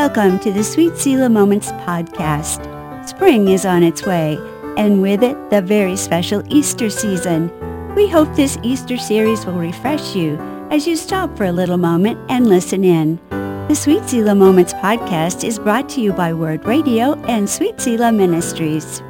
Welcome to the Sweet Selah Moments Podcast. Spring is on its way, and with it, the very special Easter season. We hope this Easter series will refresh you as you stop for a little moment and listen in. The Sweet Selah Moments Podcast is brought to you by Word Radio and Sweet Selah Ministries.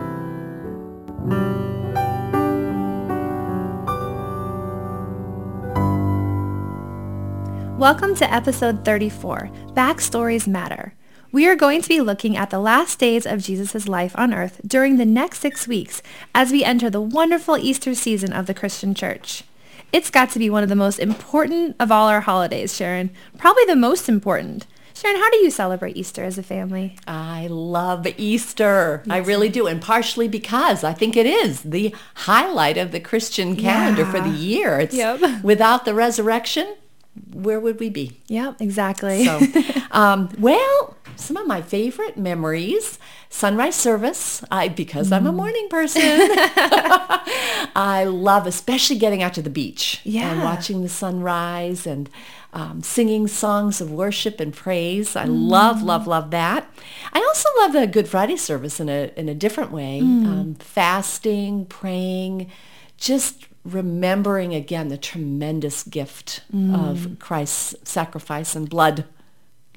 Welcome to episode 34, Backstories Matter. We are going to be looking at the last days of Jesus' life on earth during the next 6 weeks as we enter the wonderful Easter season of the Christian church. It's got to be one of the most important of all our holidays, Sharon. Probably the most important. Sharon, how do you celebrate Easter as a family? I love Easter. Yes. I really do, and partially because I think it is the highlight of the Christian calendar for the year. It's without the resurrection, where would we be? Yeah, exactly. So, some of my favorite memories, sunrise service, because I'm a morning person. I love especially getting out to the beach and watching the sunrise and singing songs of worship and praise. I love that. I also love the Good Friday service in a different way, fasting, praying, just remembering again the tremendous gift of Christ's sacrifice and blood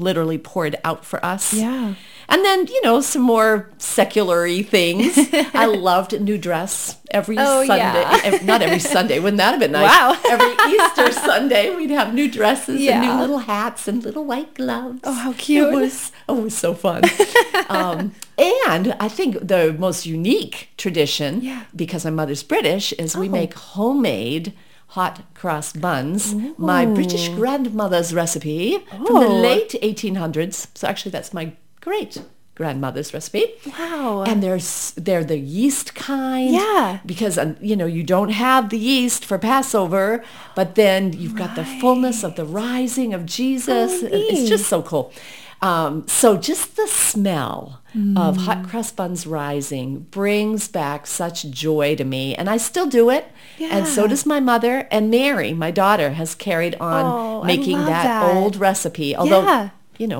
literally poured out for us. Yeah. And then, some more secular-y things. I loved new dress every Sunday. Yeah. Not every Sunday. Wouldn't that have been nice? Wow. Every Easter Sunday, we'd have new dresses and new little hats and little white gloves. Oh, how cute. It was so fun. And I think the most unique tradition, because my mother's British, is we make homemade hot cross buns, my British grandmother's recipe from the late 1800s. So actually, that's my great-grandmother's recipe. Wow. And they're the yeast kind. Yeah. Because, you don't have the yeast for Passover, but then you've got the fullness of the rising of Jesus. It's just so cool. So just the smell of hot cross buns rising brings back such joy to me. And I still do it. Yeah. And so does my mother. And Mary, my daughter, has carried on making that old recipe. Although,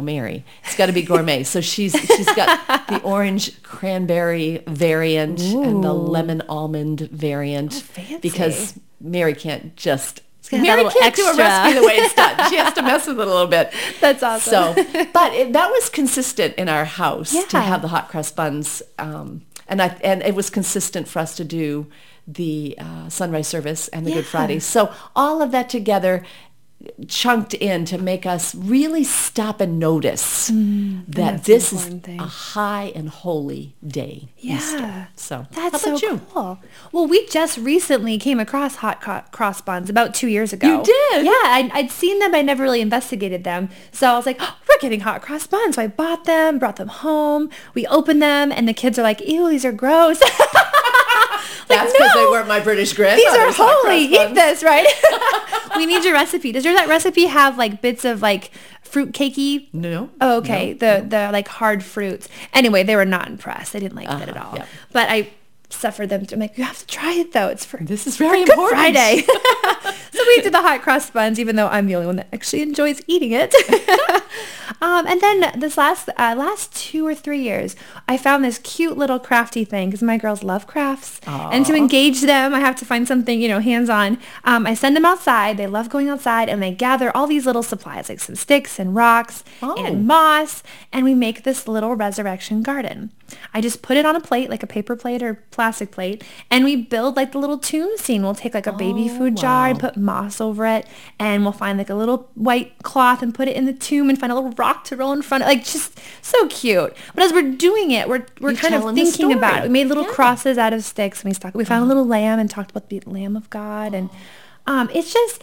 Mary, it's got to be gourmet. So she's got the orange cranberry variant and the lemon almond variant. Oh, fancy. Because Mary can't just... Mary can't do a recipe the way it's done. She has to mess with it a little bit. That's awesome. So, but that was consistent in our house to have the hot cross buns, and it was consistent for us to do the sunrise service and the Good Friday. So all of that together, chunked in to make us really stop and notice that this is a high and holy day. Yeah. Easter. So that's how about you? Cool. Well, we just recently came across hot cross buns about 2 years ago. You did? Yeah, I'd seen them. I never really investigated them. So I was like, we're getting hot cross buns. So I bought them, brought them home. We opened them and the kids are like, ew, these are gross. That's because they weren't my British grandmother's. These are holy. Eat this, right? We need your recipe. Does your recipe have bits of fruit cakey? No. Oh, okay. No, the hard fruits. Anyway, they were not impressed. They didn't like that at all. Yeah. But I suffered them. I'm like, you have to try it though. This is very important. Good Friday. So we did the hot cross buns, even though I'm the only one that actually enjoys eating it. And then this last 2 or 3 years, I found this cute little crafty thing because my girls love crafts. Aww. And to engage them, I have to find something, hands-on. I send them outside. They love going outside, and they gather all these little supplies like some sticks and rocks and moss, and we make this little resurrection garden. I just put it on a plate, like a paper plate or plastic plate, and we build the little tomb scene. We'll take a baby food jar and put moss over it, and we'll find a little white cloth and put it in the tomb and find a little rock to roll in front of, just so cute. But as we're doing it, we're kind of thinking about it. We made little crosses out of sticks, and we found a little lamb and talked about the Lamb of God, and we kind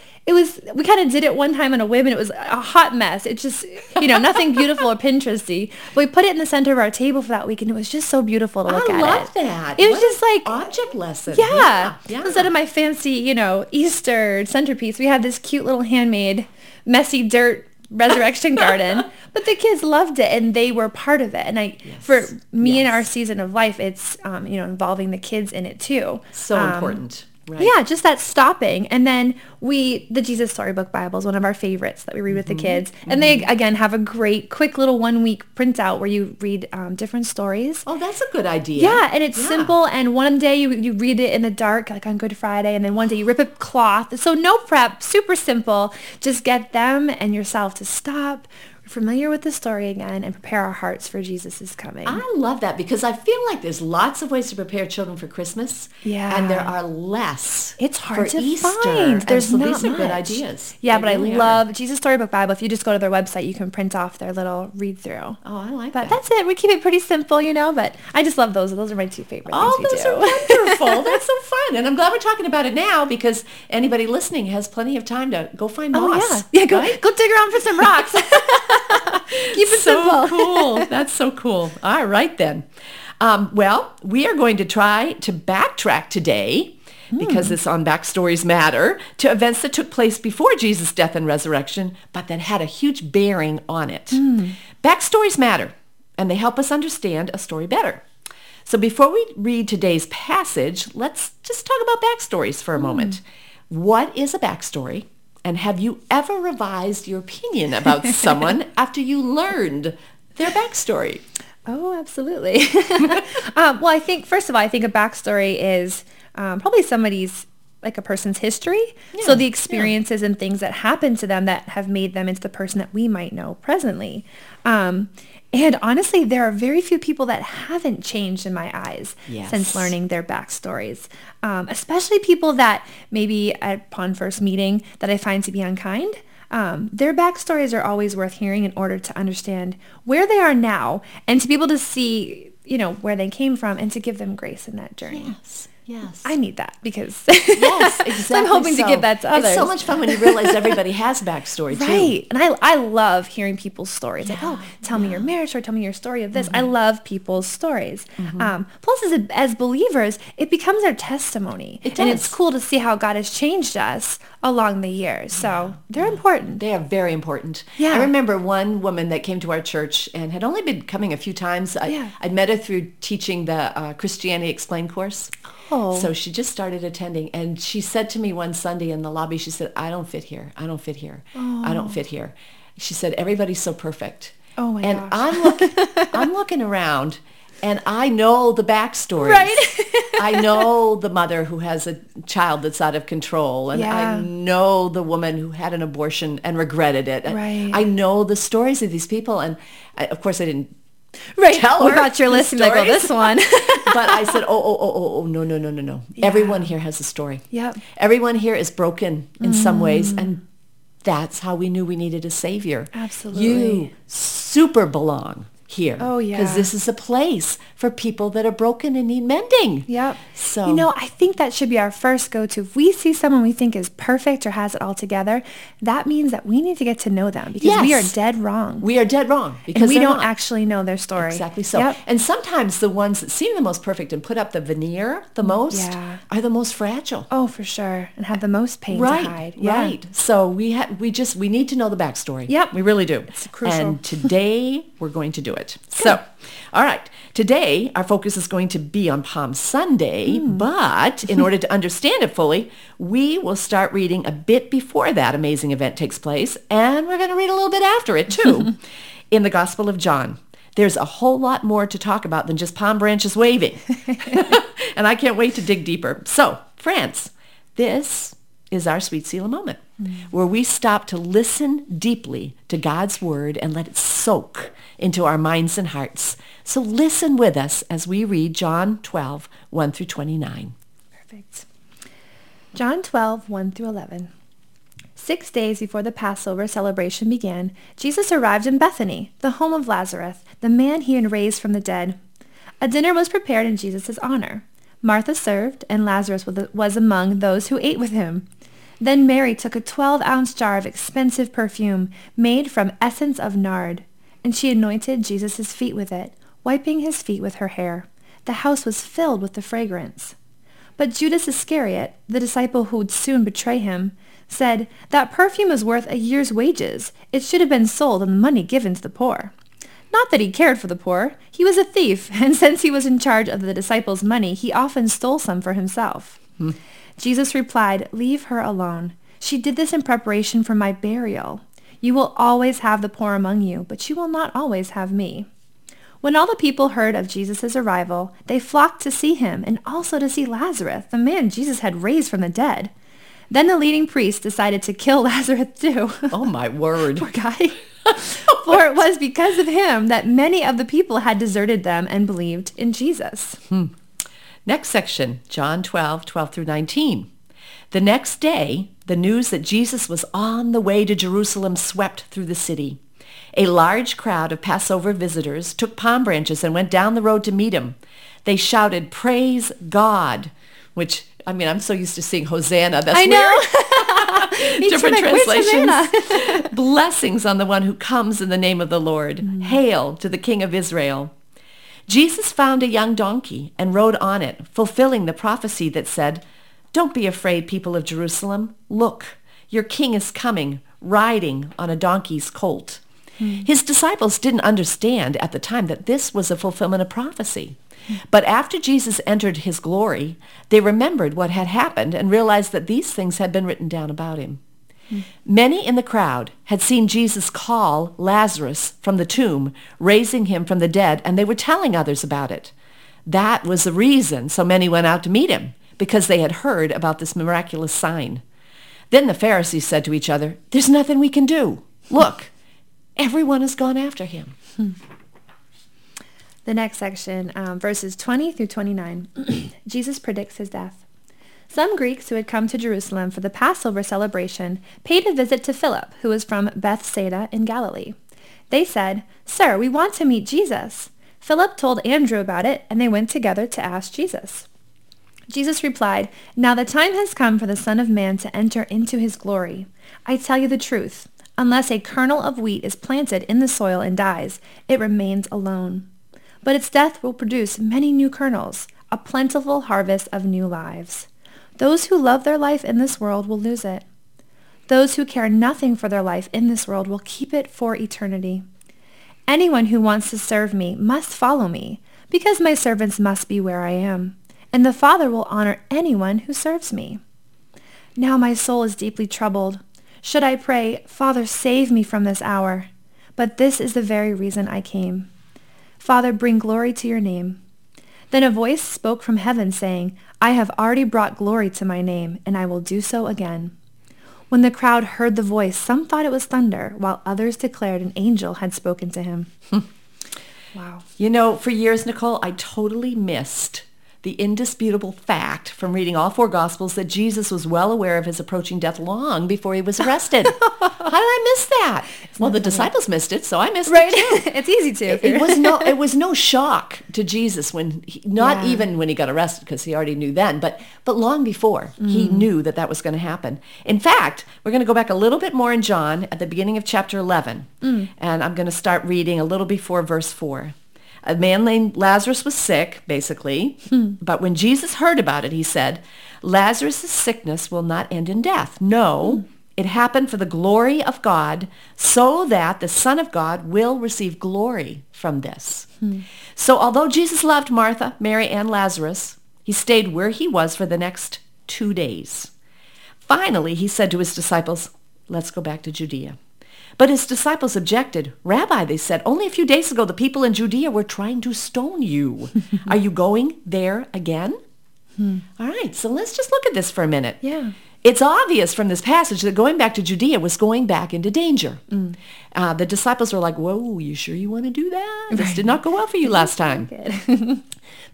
of did it one time on a whim, and it was a hot mess. It just, nothing beautiful or Pinteresty. But we put it in the center of our table for that week, and it was just so beautiful to look at. I love that. It was just object lesson. Yeah. Instead of my fancy, Easter centerpiece, we had this cute little handmade, messy dirt resurrection garden. But the kids loved it, and they were part of it. And for me and our season of life, it's, involving the kids in it too. So important. Right. Yeah, just that stopping. And then the Jesus Storybook Bible is one of our favorites that we read with the kids. And they, again, have a great, quick little one-week printout where you read different stories. Oh, that's a good idea. Yeah, and it's simple, and one day you read it in the dark, like on Good Friday, and then one day you rip a cloth. So no prep, super simple. Just get them and yourself to stop, familiar with the story again, and prepare our hearts for Jesus' coming. I love that, because I feel like there's lots of ways to prepare children for Christmas. Yeah. And there are less. It's hard to Easter find. There's not much. These are good ideas. Yeah, but I love Jesus Storybook Bible. If you just go to their website, you can print off their little read-through. Oh, I like that. But that's it. We keep it pretty simple, but I just love those. Those are my two favorite things we do. Oh, those are wonderful. That's so fun. And I'm glad we're talking about it now, because anybody listening has plenty of time to go find moss. Oh, yeah. Yeah, go dig around for some rocks. Keep it simple. Cool. That's so cool. All right, then. Well, we are going to try to backtrack today, because it's on Backstories Matter, to events that took place before Jesus' death and resurrection, but that had a huge bearing on it. Backstories matter, and they help us understand a story better. So before we read today's passage, let's just talk about backstories for a moment. What is a backstory? And have you ever revised your opinion about someone after you learned their backstory? Oh, absolutely. Well, I think, first of all, a backstory is probably somebody's, like a person's history. Yeah, so the experiences and things that happened to them that have made them into the person that we might know presently. And honestly, there are very few people that haven't changed in my eyes since learning their backstories, especially people that maybe upon first meeting that I find to be unkind. Their backstories are always worth hearing in order to understand where they are now and to be able to see, where they came from and to give them grace in that journey. Yes. Yes. I need that because so I'm hoping to give that to others. It's so much fun when you realize everybody has backstory too. Right. And I love hearing people's stories. Like, tell me your marriage story, tell me your story of this. I love people's stories. Plus, as believers, it becomes our testimony. It does. And it's cool to see how God has changed us along the years. So they're important. They are very important. Yeah. I remember one woman that came to our church and had only been coming a few times. I met her through teaching the Christianity Explained course. Oh. So she just started attending, and she said to me one Sunday in the lobby, she said, "I don't fit here. I don't fit here. Oh. I don't fit here." She said, "Everybody's so perfect." Oh my gosh. And I'm looking around, and I know the backstories. Right? I know the mother who has a child that's out of control, and I know the woman who had an abortion and regretted it. Right. I know the stories of these people, and of course I didn't tell her. We thought you're listening to this one. But I said, no. Yeah. Everyone here has a story. Yep. Everyone here is broken in some ways, and that's how we knew we needed a savior. Absolutely. You super belong here. Oh, yeah. Because this is a place for people that are broken and need mending. Yep. So, I think that should be our first go-to. If we see someone we think is perfect or has it all together, that means that we need to get to know them because we are dead wrong. We are dead wrong. Because and we don't actually know their story. Exactly so. Yep. And sometimes the ones that seem the most perfect and put up the veneer the most are the most fragile. Oh, for sure. And have the most pain to hide. Yeah. Right. So we need to know the backstory. Yep. We really do. It's crucial. And today we're going to do it. Good. So, all right. Today, our focus is going to be on Palm Sunday, but in order to understand it fully, we will start reading a bit before that amazing event takes place, and we're going to read a little bit after it, too. In the Gospel of John, there's a whole lot more to talk about than just palm branches waving, and I can't wait to dig deeper. So, friends, this is our Sweet Selah moment, where we stop to listen deeply to God's Word and let it soak into our minds and hearts. So listen with us as we read John 12, 1 through 29. Perfect. John 12, 1 through 11. 6 days before the Passover celebration began, Jesus arrived in Bethany, the home of Lazarus, the man he had raised from the dead. A dinner was prepared in Jesus' honor. Martha served, and Lazarus was among those who ate with him. Then Mary took a 12-ounce jar of expensive perfume made from essence of nard, and she anointed Jesus' feet with it, wiping his feet with her hair. The house was filled with the fragrance. But Judas Iscariot, the disciple who would soon betray him, said, "That perfume is worth a year's wages. It should have been sold and the money given to the poor." Not that he cared for the poor. He was a thief, and since he was in charge of the disciples' money, he often stole some for himself. Jesus replied, "Leave her alone. She did this in preparation for my burial. You will always have the poor among you, but you will not always have me. When all the people heard of Jesus' arrival, they flocked to see him and also to see Lazarus, the man Jesus had raised from the dead. Then the leading priest decided to kill Lazarus too. Oh my word. Poor guy. For it was because of him that many of the people had deserted them and believed in Jesus. Next section, John 12:12 through 19. The next day, the news that Jesus was on the way to Jerusalem swept through the city. A large crowd of Passover visitors took palm branches and went down the road to meet him. They shouted, "Praise God," which, I mean, I'm so used to seeing Hosanna. That's I know. Weird. Different translations. Blessings on the one who comes in the name of the Lord. Mm-hmm. Hail to the King of Israel. Jesus found a young donkey and rode on it, fulfilling the prophecy that said, "Don't be afraid, people of Jerusalem. Look, your king is coming, riding on a donkey's colt." His disciples didn't understand at the time that this was a fulfillment of prophecy. But after Jesus entered his glory, they remembered what had happened and realized that these things had been written down about him. Many in the crowd had seen Jesus call Lazarus from the tomb, raising him from the dead, and they were telling others about it. That was the reason so many went out to meet him, because they had heard about this miraculous sign. Then the Pharisees said to each other, "There's nothing we can do. Look, everyone has gone after him." The next section, verses 20 through 29. Jesus predicts his death. Some Greeks who had come to Jerusalem for the Passover celebration paid a visit to Philip, who was from Bethsaida in Galilee. They said, "Sir, we want to meet Jesus." Philip told Andrew about it, and they went together to ask Jesus. Jesus replied, "Now the time has come for the Son of Man to enter into his glory. I tell you the truth, unless a kernel of wheat is planted in the soil and dies, it remains alone. But its death will produce many new kernels, a plentiful harvest of new lives. Those who love their life in this world will lose it. Those who care nothing for their life in this world will keep it for eternity. Anyone who wants to serve me must follow me, because my servants must be where I am, and the Father will honor anyone who serves me. Now my soul is deeply troubled. Should I pray, 'Father, save me from this hour'? But this is the very reason I came. Father, bring glory to your name." Then a voice spoke from heaven, saying, "I have already brought glory to my name, and I will do so again." When the crowd heard the voice, some thought it was thunder, while others declared an angel had spoken to him. Wow. You know, for years, Nicole, I totally missed the indisputable fact from reading all four Gospels that Jesus was well aware of his approaching death long before he was arrested. How did I miss that? Well, the disciples missed it, so I missed it too. It's easy to. It was no shock to Jesus when he, even when he got arrested, because he already knew then, but long before he knew that was going to happen. In fact, we're going to go back a little bit more in John at the beginning of chapter 11, and I'm going to start reading a little before verse 4. A man named Lazarus was sick, basically, but when Jesus heard about it, he said, "Lazarus' sickness will not end in death. No, it happened for the glory of God, so that the Son of God will receive glory from this." So although Jesus loved Martha, Mary, and Lazarus, he stayed where he was for the next 2 days. Finally, he said to his disciples, "Let's go back to Judea." But his disciples objected. "Rabbi," they said, "only a few days ago the people in Judea were trying to stone you. Are you going there again?" All right, so let's just look at this for a minute. Yeah. It's obvious from this passage that going back to Judea was going back into danger. The disciples were like, "Whoa, you sure you want to do that? This did not go well for you last time."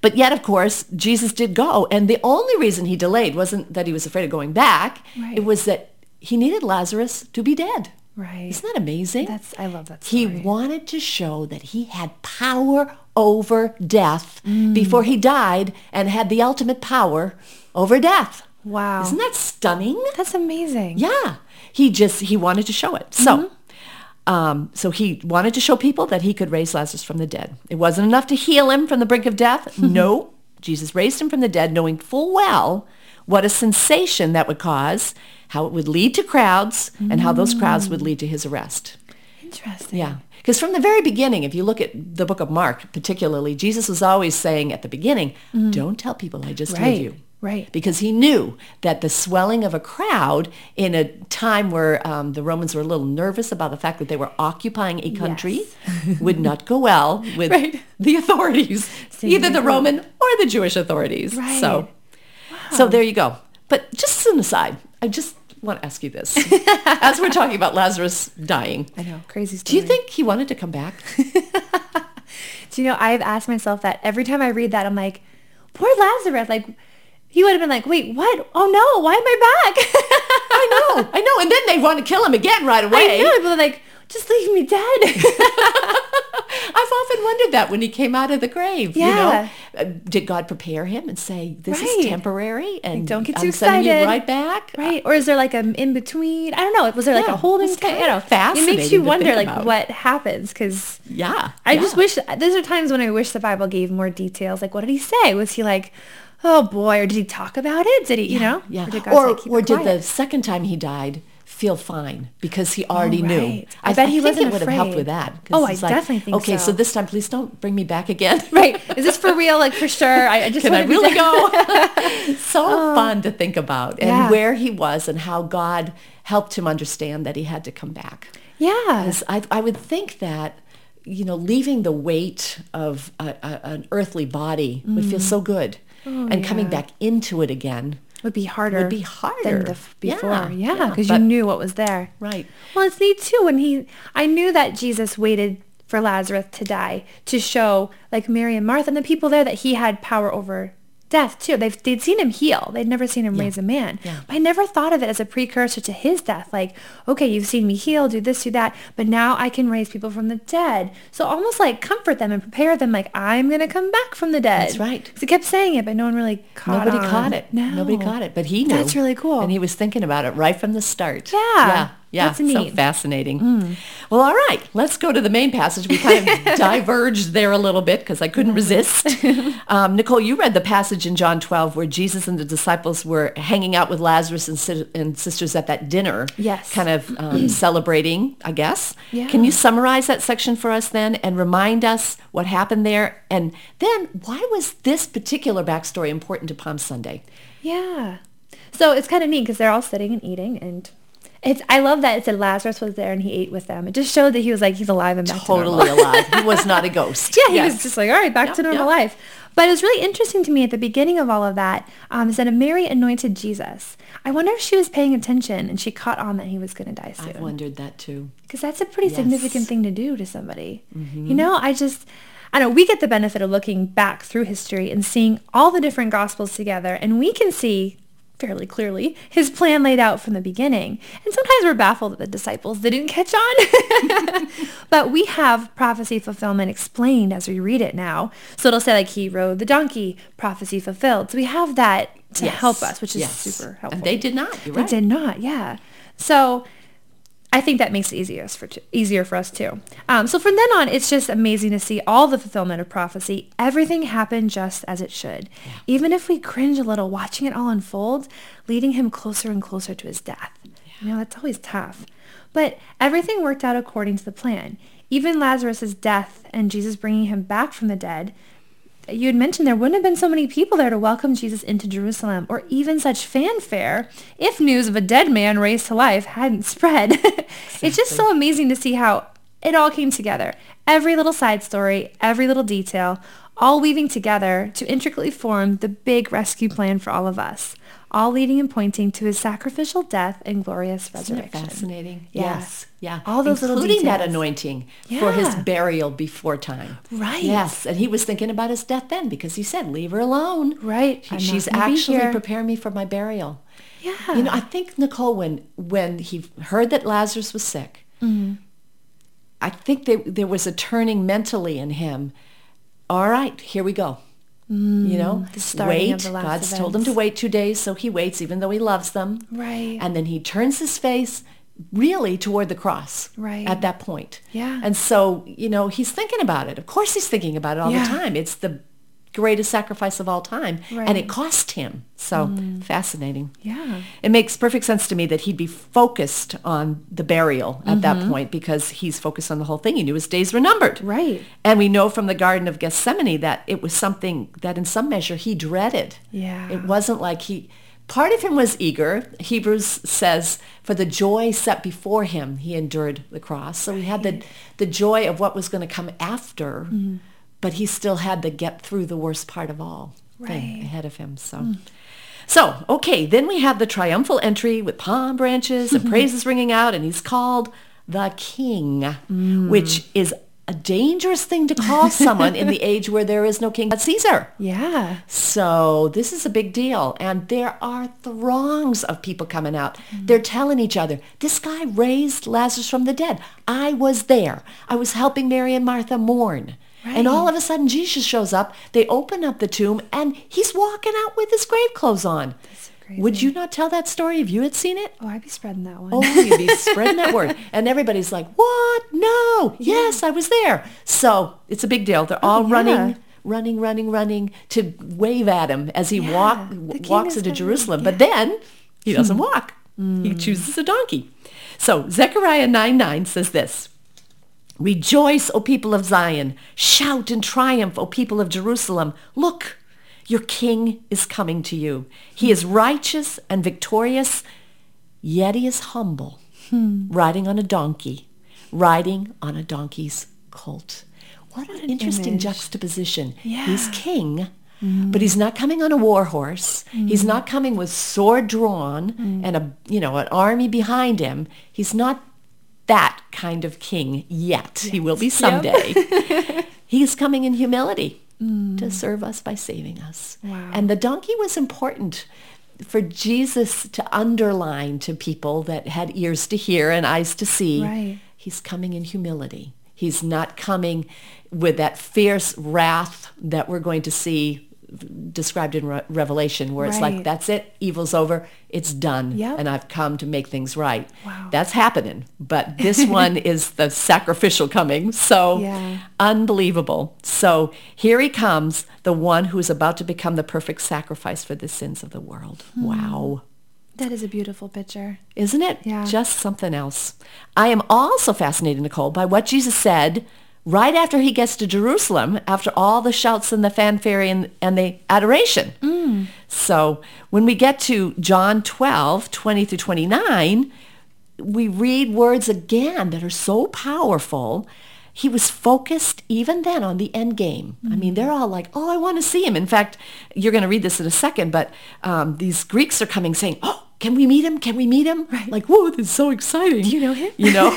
But yet, of course, Jesus did go. And the only reason he delayed wasn't that he was afraid of going back. It was that he needed Lazarus to be dead. Right. Isn't that amazing? I love that story. He wanted to show that he had power over death before he died, and had the ultimate power over death. Wow. Isn't that stunning? That's amazing. Yeah. He wanted to show it. So, so he wanted to show people that he could raise Lazarus from the dead. It wasn't enough to heal him from the brink of death. No. Jesus raised him from the dead, knowing full well what a sensation that would cause, how it would lead to crowds, and how those crowds would lead to his arrest. Interesting. Yeah. Because from the very beginning, if you look at the book of Mark particularly, Jesus was always saying at the beginning, "Don't tell people I just told you." Right. Because he knew that the swelling of a crowd in a time where the Romans were a little nervous about the fact that they were occupying a country would not go well with the authorities, either the Roman or the Jewish authorities. Right. So, so there you go. But just as an aside, I just want to ask you this. As we're talking about Lazarus dying. I know, crazy story. Do you think he wanted to come back? Do you know, I've asked myself that every time I read that, I'm like, poor Lazarus, like... He would have been like, wait, what? Oh, no, why am I back? I know. And then they want to kill him again right away. I know. People are like, just leave me dead. I've often wondered that when he came out of the grave. Yeah. You know, did God prepare him and say, this is temporary and like, don't get too excited. I'm sending you right back? Right. Or is there like an in-between? I don't know. Was there like a holding time? You know, fascinating. It makes you wonder like what happens because I just wish, those are times when I wish the Bible gave more details. Like, what did he say? Was he like... oh boy, or did he talk about it? Did he, you know? Yeah. Or did the second time he died feel fine because he already knew? I bet he wasn't afraid. It would have helped with that. Oh, I definitely think so. Okay, so this time, please don't bring me back again. Right. Is this for real? Like for sure? I just can I really go? So fun to think about and where he was and how God helped him understand that he had to come back. Yeah. I would think that, you know, leaving the weight of an earthly body would feel so good. Oh, and coming back into it again would be harder. Would be harder than before. Yeah, because you knew what was there. Right. Well, it's neat too when I knew that Jesus waited for Lazarus to die to show, like Mary and Martha and the people there, that he had power over death too. They'd seen him heal. They'd never seen him raise a man. Yeah. But I never thought of it as a precursor to his death. Like, okay, you've seen me heal, do this, do that, but now I can raise people from the dead. So almost like comfort them and prepare them like, I'm going to come back from the dead. That's right. Because he kept saying it, but no one really caught it. Nobody caught it. No. Nobody caught it, but he knew. That's really cool. And he was thinking about it right from the start. Yeah. Yeah, that's neat. So fascinating. Mm. Well, all right, let's go to the main passage. We kind of diverged there a little bit because I couldn't resist. Nicole, you read the passage in John 12 where Jesus and the disciples were hanging out with Lazarus and sisters at that dinner. Yes. Kind of celebrating, I guess. Yeah. Can you summarize that section for us then and remind us what happened there? And then why was this particular backstory important to Palm Sunday? Yeah. So it's kind of neat because they're all sitting and eating and... I love that it said Lazarus was there and he ate with them. It just showed that he was like, he's alive and back to normal. Totally alive. He was not a ghost. Yeah, he was just like, all right, back to normal life. But it was really interesting to me at the beginning of all of that, it said Mary anointed Jesus. I wonder if she was paying attention and she caught on that he was going to die soon. I wondered that too. Because that's a pretty significant thing to do to somebody. Mm-hmm. You know, I know we get the benefit of looking back through history and seeing all the different gospels together, and we can see... fairly clearly, his plan laid out from the beginning. And sometimes we're baffled that the disciples didn't catch on. But we have prophecy fulfillment explained as we read it now. So it'll say like he rode the donkey, prophecy fulfilled. So we have that to help us, which is super helpful. And they did not. You're right. They did not, So I think that makes it easier for us too. So from then on, it's just amazing to see all the fulfillment of prophecy. Everything happened just as it should. Yeah. Even if we cringe a little watching it all unfold, leading him closer and closer to his death. Yeah. You know, that's always tough. But everything worked out according to the plan. Even Lazarus' death and Jesus bringing him back from the dead, you had mentioned there wouldn't have been so many people there to welcome Jesus into Jerusalem or even such fanfare if news of a dead man raised to life hadn't spread. Exactly. It's just so amazing to see how it all came together. Every little side story, every little detail, all weaving together to intricately form the big rescue plan for all of us, all leading and pointing to his sacrificial death and glorious resurrection. Isn't it fascinating? Yes. Yeah. All those little details. Including that anointing for his burial before time. Right. Yes. And he was thinking about his death then because he said, leave her alone. Right. She's actually preparing me for my burial. Yeah. You know, I think, Nicole, when he heard that Lazarus was sick, I think there was a turning mentally in him. All right, here we go. You know, wait. God's told him to wait 2 days, so he waits even though he loves them. Right. And then he turns his face really toward the cross at that point. Yeah. And so, you know, he's thinking about it. Of course he's thinking about it all the time. It's the greatest sacrifice of all time. Right. And it cost him. So fascinating. Yeah. It makes perfect sense to me that he'd be focused on the burial at that point, because he's focused on the whole thing. He knew his days were numbered. Right. And we know from the Garden of Gethsemane that it was something that in some measure he dreaded. Yeah. It wasn't like he... Part of him was eager. Hebrews says, for the joy set before him, he endured the cross. So he had the joy of what was going to come after, but he still had to get through the worst part of all thing ahead of him. So, okay, then we have the triumphal entry with palm branches and praises ringing out, and he's called the king, which is a dangerous thing to call someone in the age where there is no king but Caesar. Yeah. So this is a big deal. And there are throngs of people coming out. They're telling each other, this guy raised Lazarus from the dead. I was there. I was helping Mary and Martha mourn. Right. And all of a sudden, Jesus shows up. They open up the tomb, and he's walking out with his grave clothes on. That's crazy. Would you not tell that story if you had seen it? Oh, I'd be spreading that one. Oh, you'd be spreading that word. And everybody's like, what? No. Yeah. Yes, I was there. So it's a big deal. They're all running to wave at him as he walks into Jerusalem. Yeah. But then he doesn't walk. He chooses a donkey. So Zechariah 9:9 says this. Rejoice, O people of Zion. Shout in triumph, O people of Jerusalem. Look, your king is coming to you. He is righteous and victorious, yet he is humble, riding on a donkey, riding on a donkey's colt. What an interesting juxtaposition. Yeah. He's king, but he's not coming on a war horse. He's not coming with sword drawn and an army behind him. He's not that kind of king yet. Yes. He will be someday. He is coming in humility to serve us by saving us. Wow. And the donkey was important for Jesus to underline to people that had ears to hear and eyes to see. Right. He's coming in humility. He's not coming with that fierce wrath that we're going to see described in Revelation, where it's like, that's it, evil's over, it's done, and I've come to make things right. Wow. That's happening, but this one is the sacrificial coming, so unbelievable. So here he comes, the one who is about to become the perfect sacrifice for the sins of the world. Wow. That is a beautiful picture. Isn't it? Yeah. Just something else. I am also fascinated, Nicole, by what Jesus said right after he gets to Jerusalem, after all the shouts and the fanfare and the adoration. So when we get to John 12:20-29, we read words again that are so powerful. He was focused even then on the end game. I mean, they're all like, oh, I want to see him. In fact, you're going to read this in a second, but these Greeks are coming saying, oh, can we meet him? Can we meet him? Right. Like, whoa, this is so exciting. Do you know him? You know?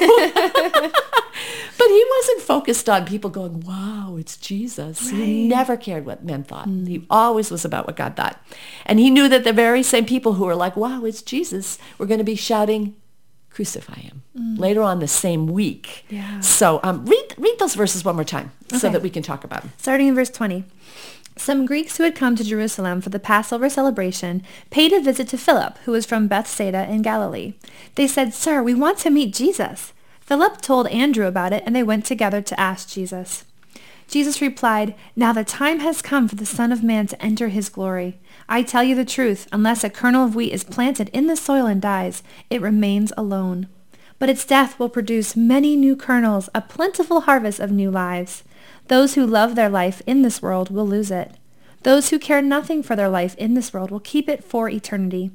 But he wasn't focused on people going, wow, it's Jesus. Right. He never cared what men thought. He always was about what God thought. And he knew that the very same people who were like, wow, it's Jesus, were going to be shouting, crucify him, later on the same week. Yeah. So read those verses one more time so that we can talk about them. Starting in verse 20. Some Greeks who had come to Jerusalem for the Passover celebration paid a visit to Philip, who was from Bethsaida in Galilee. They said, Sir, we want to meet Jesus. Philip told Andrew about it, and they went together to ask Jesus. Jesus replied, Now the time has come for the Son of Man to enter his glory. I tell you the truth, unless a kernel of wheat is planted in the soil and dies, it remains alone. But its death will produce many new kernels, a plentiful harvest of new lives. Those who love their life in this world will lose it. Those who care nothing for their life in this world will keep it for eternity.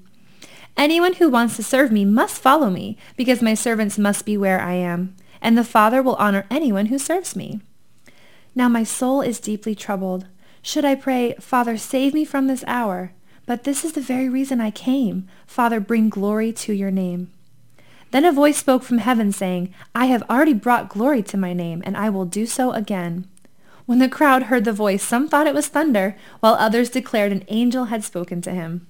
Anyone who wants to serve me must follow me, because my servants must be where I am, and the Father will honor anyone who serves me. Now my soul is deeply troubled. Should I pray, Father, save me from this hour? But this is the very reason I came. Father, bring glory to your name. Then a voice spoke from heaven, saying, I have already brought glory to my name, and I will do so again. When the crowd heard the voice, some thought it was thunder, while others declared an angel had spoken to him.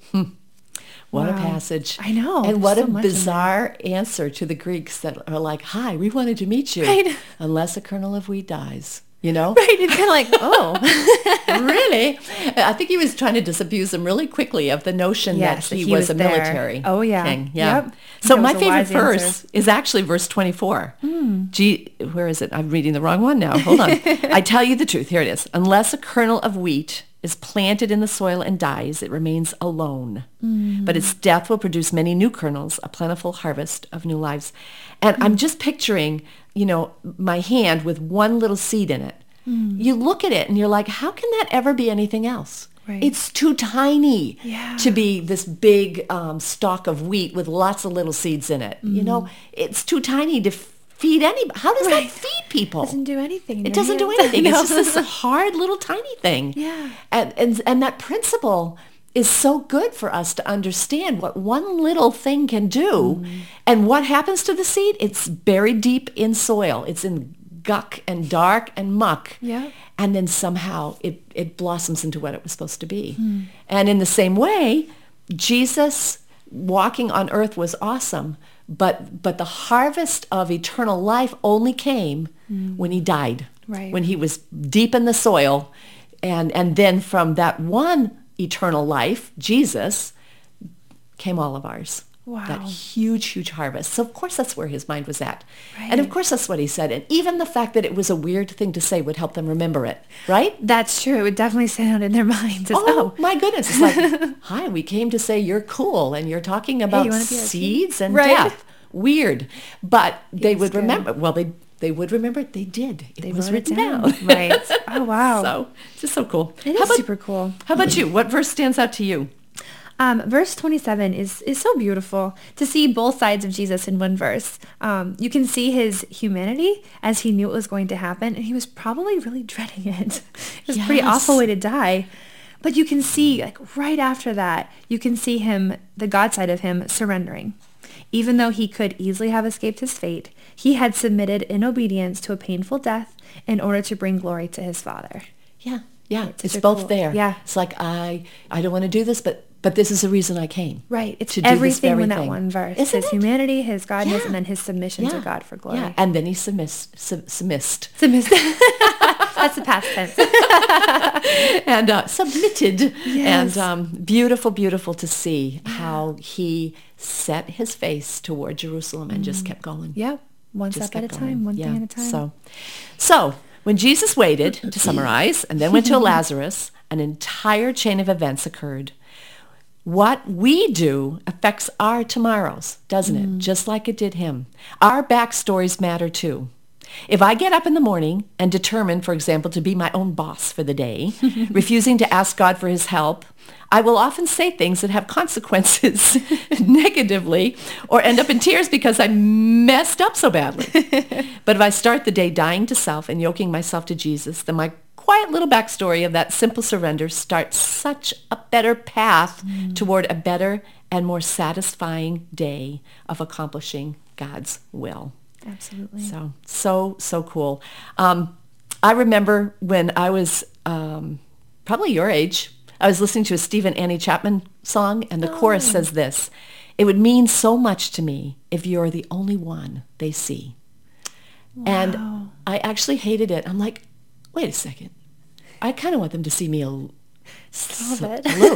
What a passage. I know. And what a bizarre answer to the Greeks that are like, hi, we wanted to meet you. Right. Unless a kernel of wheat dies. You know? Right. It's kind of like, oh, really? I think he was trying to disabuse them really quickly of the notion that he was a military king. Yeah. Yep. So my favorite verse is actually verse 24. Where is it? I'm reading the wrong one now. Hold on. I tell you the truth. Here it is. Unless a kernel of wheat is planted in the soil and dies, it remains alone. Mm. But its death will produce many new kernels, a plentiful harvest of new lives. And I'm just picturing, you know, my hand with one little seed in it. Mm. You look at it and you're like, how can that ever be anything else? Right. It's too tiny to be this big stalk of wheat with lots of little seeds in it. Mm. You know, it's too tiny to feed anybody. How does that feed people? It doesn't do anything. It doesn't do anything. No. It's just this hard little tiny thing. Yeah. And that principle is so good for us to understand what one little thing can do. Mm. And what happens to the seed? It's buried deep in soil. It's in guck and dark and muck. Yeah. And then somehow it blossoms into what it was supposed to be. Mm. And in the same way, Jesus walking on earth was awesome. But the harvest of eternal life only came when he died, when he was deep in the soil. And then from that one eternal life, Jesus, came all of ours. Wow. That huge, huge harvest. So of course that's where his mind was at. Right. And of course that's what he said. And even the fact that it was a weird thing to say would help them remember it, right? That's true. It would definitely sound in their minds. Oh, my goodness. It's like, hi, we came to say you're cool and you're talking about seeds and death. Weird. But they would remember. Well, they would remember it. They did. It was written down. Right. Oh, wow. So just so cool. It is super cool. How about you? What verse stands out to you? Verse 27 is so beautiful to see both sides of Jesus in one verse. You can see his humanity as he knew it was going to happen, and he was probably really dreading it. It was a pretty awful way to die. But you can see, like right after that, you can see him, the God side of him, surrendering. Even though he could easily have escaped his fate, he had submitted in obedience to a painful death in order to bring glory to his Father. Yeah, yeah, it's both cool. There. Yeah. It's like, I don't want to do this, but this is the reason I came. Right. It's to do everything in that one verse. Isn't his humanity, his godness, and then his submission to God for glory. Yeah. And then he submitted. That's the past tense. And submitted. Yes. And beautiful, beautiful to see how he set his face toward Jerusalem and just kept going. Yeah. One step at a time. One thing at a time. So when Jesus waited, to summarize, and then went to Lazarus, an entire chain of events occurred. What we do affects our tomorrows, doesn't it? Just like it did him. Our backstories matter too. If I get up in the morning and determine, for example, to be my own boss for the day, refusing to ask God for his help, I will often say things that have consequences negatively or end up in tears because I messed up so badly. But if I start the day dying to self and yoking myself to Jesus, then my quiet little backstory of that simple surrender starts such a better path toward a better and more satisfying day of accomplishing God's will. Absolutely. So cool. I remember when I was probably your age, I was listening to a Steven Annie Chapman song, and the chorus says this: "It would mean so much to me if you're the only one they see." Wow. And I actually hated it. I'm like, wait a second. I kind of want them to see me a little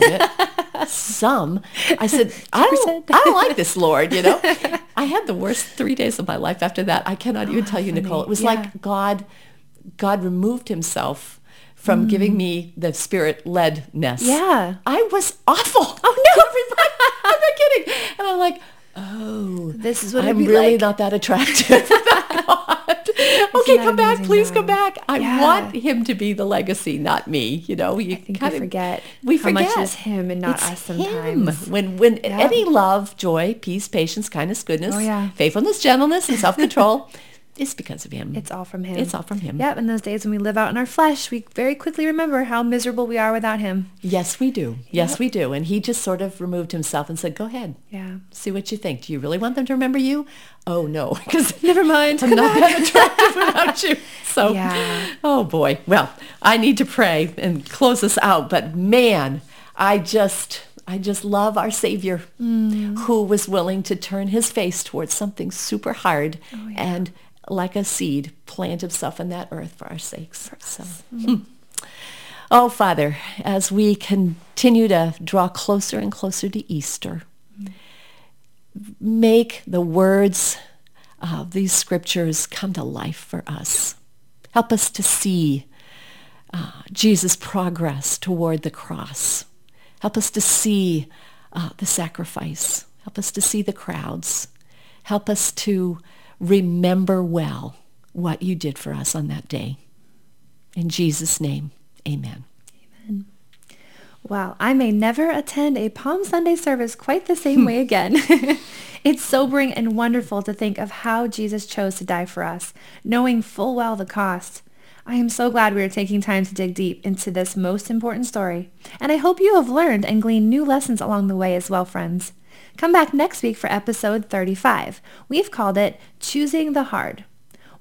bit. Some. I said, I don't like this, Lord, you know. I had the worst 3 days of my life after that. I cannot even tell you, Nicole. It was like God removed himself from giving me the spirit-led-ness. Yeah. I was awful. Oh, no. I'm not kidding. And I'm like, this is what I'm really like. Not that attractive. Okay, come back, please come back. I want him to be the legacy, not me. You know, I think we forget how much is him and not us sometimes. When any love, joy, peace, patience, kindness, goodness, faithfulness, gentleness, and self-control, it's because of him. It's all from him. It's all from him. Yep, and those days when we live out in our flesh, we very quickly remember how miserable we are without him. Yes, we do. Yep. Yes, we do. And he just sort of removed himself and said, go ahead. Yeah. See what you think. Do you really want them to remember you? Oh, no. Because never mind. I'm not that attractive without you. So, oh, boy. Well, I need to pray and close this out. But, man, I just love our Savior who was willing to turn his face towards something super hard and like a seed, plant himself in that earth for our sakes. Oh, Father, as we continue to draw closer and closer to Easter, make the words of these scriptures come to life for us. Help us to see Jesus' progress toward the cross. Help us to see the sacrifice. Help us to see the crowds. Help us to remember well what you did for us on that day. In Jesus' name, amen. Amen. Wow, I may never attend a Palm Sunday service quite the same way again. It's sobering and wonderful to think of how Jesus chose to die for us, knowing full well the cost. I am so glad we are taking time to dig deep into this most important story, and I hope you have learned and gleaned new lessons along the way as well, friends. Come back next week for episode 35. We've called it Choosing the Hard.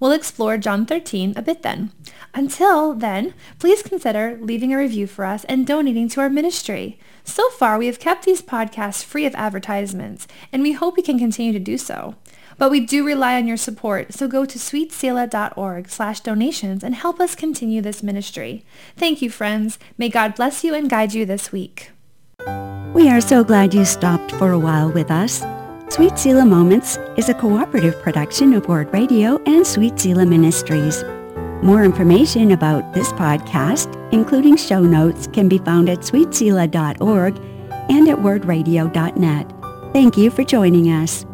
We'll explore John 13 a bit then. Until then, please consider leaving a review for us and donating to our ministry. So far, we have kept these podcasts free of advertisements, and we hope we can continue to do so. But we do rely on your support, so go to sweetselah.org/donations and help us continue this ministry. Thank you, friends. May God bless you and guide you this week. We are so glad you stopped for a while with us. Sweet Selah Moments is a cooperative production of Word Radio and Sweet Selah Ministries. More information about this podcast, including show notes, can be found at sweetselah.org and at wordradio.net. Thank you for joining us.